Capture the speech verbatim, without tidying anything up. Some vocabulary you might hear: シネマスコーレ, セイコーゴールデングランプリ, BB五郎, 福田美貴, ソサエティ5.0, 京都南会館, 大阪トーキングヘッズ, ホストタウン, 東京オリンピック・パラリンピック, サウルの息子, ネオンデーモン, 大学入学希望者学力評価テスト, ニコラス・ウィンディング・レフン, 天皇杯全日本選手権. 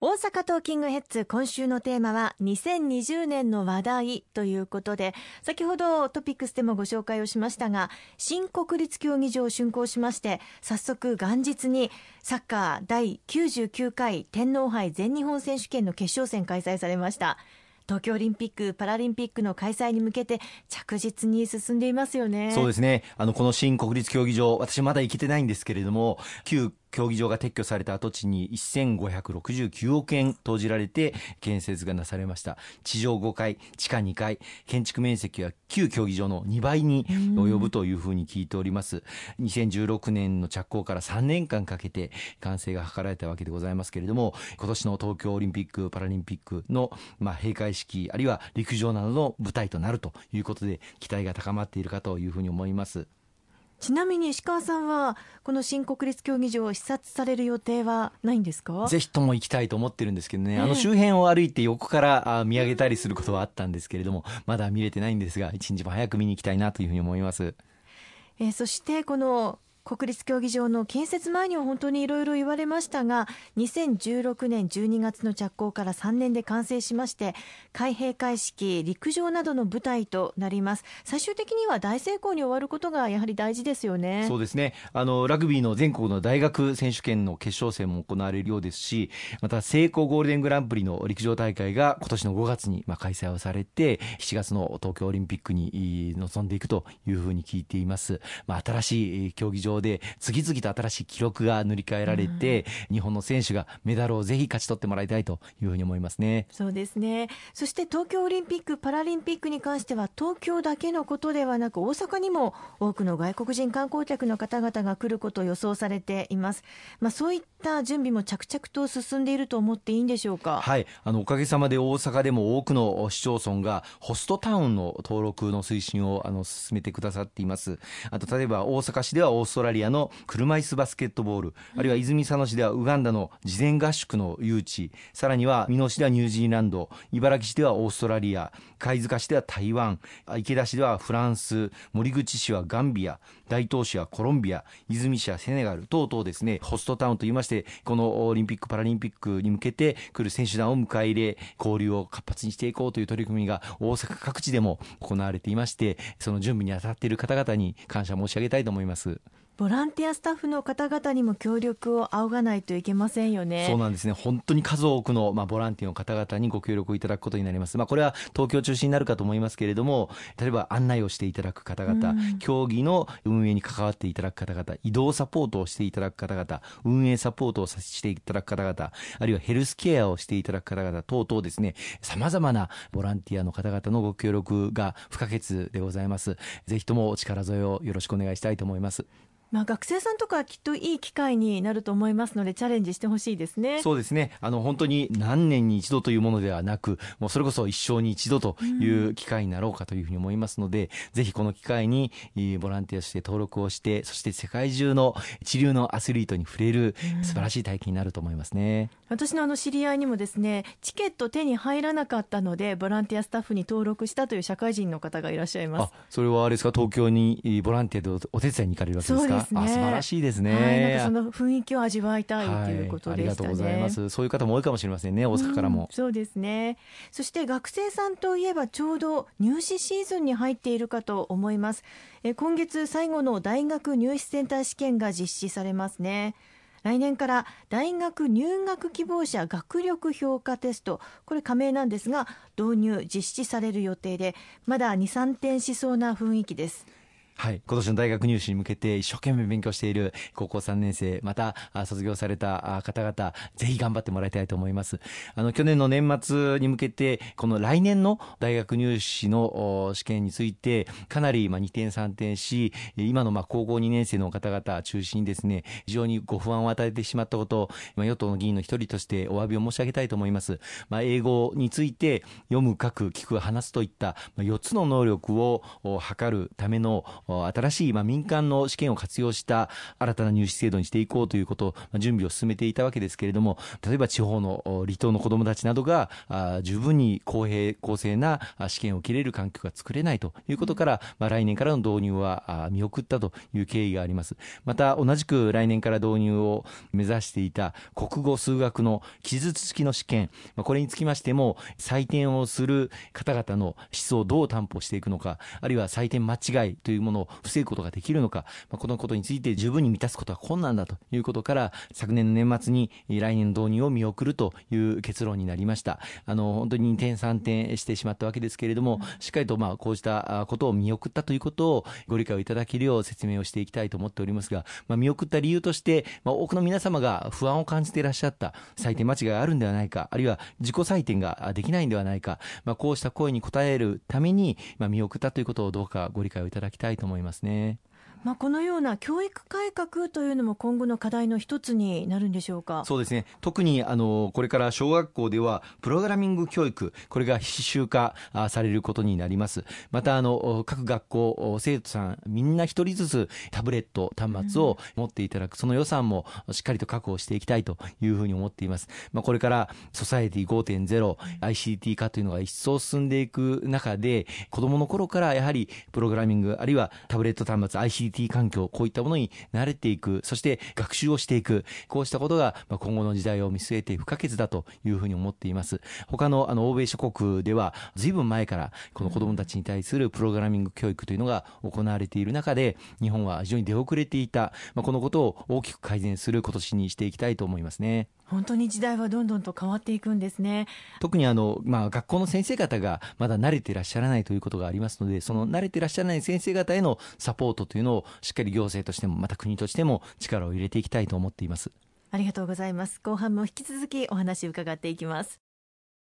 大阪トーキングヘッズ、今週のテーマはにせんにじゅうねんの話題ということで、先ほどトピックスでもご紹介をしましたが、新国立競技場を竣工しまして、早速元日にサッカー第きゅうじゅうきゅうかい天皇杯全日本選手権の決勝戦開催されました。東京オリンピック・パラリンピックの開催に向けて着実に進んでいますよね。そうですね。あのこの新国立競技場、私まだ行けてないんですけれども、旧競技場が撤去された跡地にせんごひゃくろくじゅうきゅうおくえん投じられて建設がなされました。地上ごかい、地下にかい、建築面積は旧競技場のにばいに及ぶというふうに聞いております。にせんじゅうろくねんの着工からさんねんかんかけて完成が図られたわけでございますけれども、今年の東京オリンピック・パラリンピックのまあ閉会式、あるいは陸上などの舞台となるということで、期待が高まっているかというふうに思います。ちなみに石川さんはこの新国立競技場を視察される予定はないんですか？ぜひとも行きたいと思ってるんですけどね、えー、あの周辺を歩いて横から見上げたりすることはあったんですけれども、まだ見れてないんですが、一日も早く見に行きたいなというふうに思います。えー、そしてこの国立競技場の建設前には本当にいろいろ言われましたが、にせんじゅうろくねんじゅうにがつの着工からさんねんで完成しまして、開閉会式、陸上などの舞台となります。最終的には大成功に終わることがやはり大事ですよね。そうですね。あのラグビーの全国の大学選手権の決勝戦も行われるようですし、またセイコーゴールデングランプリの陸上大会が今年のごがつにまあ開催をされて、しちがつの東京オリンピックに臨んでいくというふうに聞いています。まあ、新しい競技場で次々と新しい記録が塗り替えられて、うん、日本の選手がメダルをぜひ勝ち取ってもらいたいというふうに思いますね。そうですね。そして東京オリンピック・パラリンピックに関しては、東京だけのことではなく大阪にも多くの外国人観光客の方々が来ることを予想されています。まあ、そういった準備も着々と進んでいると思っていいんでしょうか？はい、あのおかげさまで大阪でも多くの市町村がホストタウンの登録の推進をあの進めてくださっています。あと例えば大阪市ではオーストラリアオーストラリアの車椅子バスケットボール、あるいは泉佐野市ではウガンダの事前合宿の誘致、さらには箕面市ではニュージーランド、茨城市ではオーストラリア、貝塚市では台湾、池田市ではフランス、森口市はガンビア、大東市はコロンビア、泉市はセネガル等々ですね、ホストタウンといいまして、このオリンピック・パラリンピックに向けて来る選手団を迎え入れ、交流を活発にしていこうという取り組みが大阪各地でも行われていまして、その準備に当たっている方々に感謝申し上げたいと思います。ボランティアスタッフの方々にも協力を仰がないといけませんよね。そうなんですね。本当に数多くの、まあ、ボランティアの方々にご協力をいただくことになります。まあ、これは東京中心になるかと思いますけれども、例えば案内をしていただく方々、うん、競技の運営に関わっていただく方々、移動サポートをしていただく方々、運営サポートをしていただく方々、あるいはヘルスケアをしていただく方々等々ですね、様々なボランティアの方々のご協力が不可欠でございます。ぜひともお力添えをよろしくお願いしたいと思います。まあ、学生さんとかきっといい機会になると思いますので、チャレンジしてほしいですね。そうですね。あの本当に何年に一度というものではなく、もうそれこそ一生に一度という機会になろうかというふうに思いますので、うん、ぜひこの機会にボランティアとして登録をして、そして世界中の一流のアスリートに触れる素晴らしい体験になると思いますね。うん、私のあの知り合いにもですね、チケット手に入らなかったのでボランティアスタッフに登録したという社会人の方がいらっしゃいます。あ、それはあれですか、東京にボランティアでお手伝いに行かれるわけですか？あ、素晴らしいですね。はい、なんかその雰囲気を味わいたいということでしたね。はい、ありがとうございます。そういう方も多いかもしれませんね、大阪からも。うん、そうですね。そして学生さんといえば、ちょうど入試シーズンに入っているかと思います。え今月最後の大学入試センター試験が実施されますね。来年から大学入学希望者学力評価テスト、これ加盟なんですが導入実施される予定で、まだ にさん 点しそうな雰囲気です。はい、今年の大学入試に向けて一生懸命勉強している高校さんねん生、また卒業された方々、ぜひ頑張ってもらいたいと思います。あの去年の年末に向けて、この来年の大学入試の試験についてかなりまあにてんさんてんし、今のまあ高校にねん生の方々中心にですね、非常にご不安を与えてしまったことを与党の議員の一人としてお詫びを申し上げたいと思います。まあ、英語について読む、書く、聞く、話すといったよっつの能力を測るための新しい民間の試験を活用した新たな入試制度にしていこうということを準備を進めていたわけですけれども、例えば地方の離島の子どもたちなどが十分に公平公正な試験を受けれる環境が作れないということから、来年からの導入は見送ったという経緯があります。また同じく来年から導入を目指していた国語数学の記述付きの試験、これにつきましても採点をする方々の質をどう担保していくのか、あるいは採点間違いというものを防ぐことができるのか、このことについて十分に満たすことは困難だということから、昨年の年末に来年の導入を見送るという結論になりました。あの本当ににてんさんてんしてしまったわけですけれども、しっかりとまあこうしたことを見送ったということをご理解をいただけるよう説明をしていきたいと思っておりますが、まあ、見送った理由として、まあ、多くの皆様が不安を感じていらっしゃった、採点間違いがあるんではないか、あるいは自己採点ができないんではないか、まあ、こうした声に応えるために、まあ、見送ったということをどうかご理解をいただきたいと思いますね。まあ、このような教育改革というのも今後の課題の一つになるんでしょうか。そうですね、特にあのこれから小学校ではプログラミング教育、これが必修化されることになります。またあの各学校生徒さんみんな一人ずつタブレット端末を持っていただく、その予算もしっかりと確保していきたいというふうに思っています。まあ、これからソサエティ ごてんゼロ アイシーティー 化というのが一層進んでいく中で、子どもの頃からやはりプログラミング、あるいはタブレット端末 アイシーティー環境、こういったものに慣れていく、そして学習をしていく、こうしたことが今後の時代を見据えて不可欠だというふうに思っています。他のあの欧米諸国では随分前からこの子どもたちに対するプログラミング教育というのが行われている中で、日本は非常に出遅れていた、まあ、このことを大きく改善する今年にしていきたいと思いますね。本当に時代はどんどんと変わっていくんですね。特にあの、まあ、学校の先生方がまだ慣れていらっしゃらないということがありますので、その慣れていらっしゃらない先生方へのサポートというのをしっかり行政としてもまた国としても力を入れていきたいと思っています。ありがとうございます。後半も引き続きお話を伺っていきます。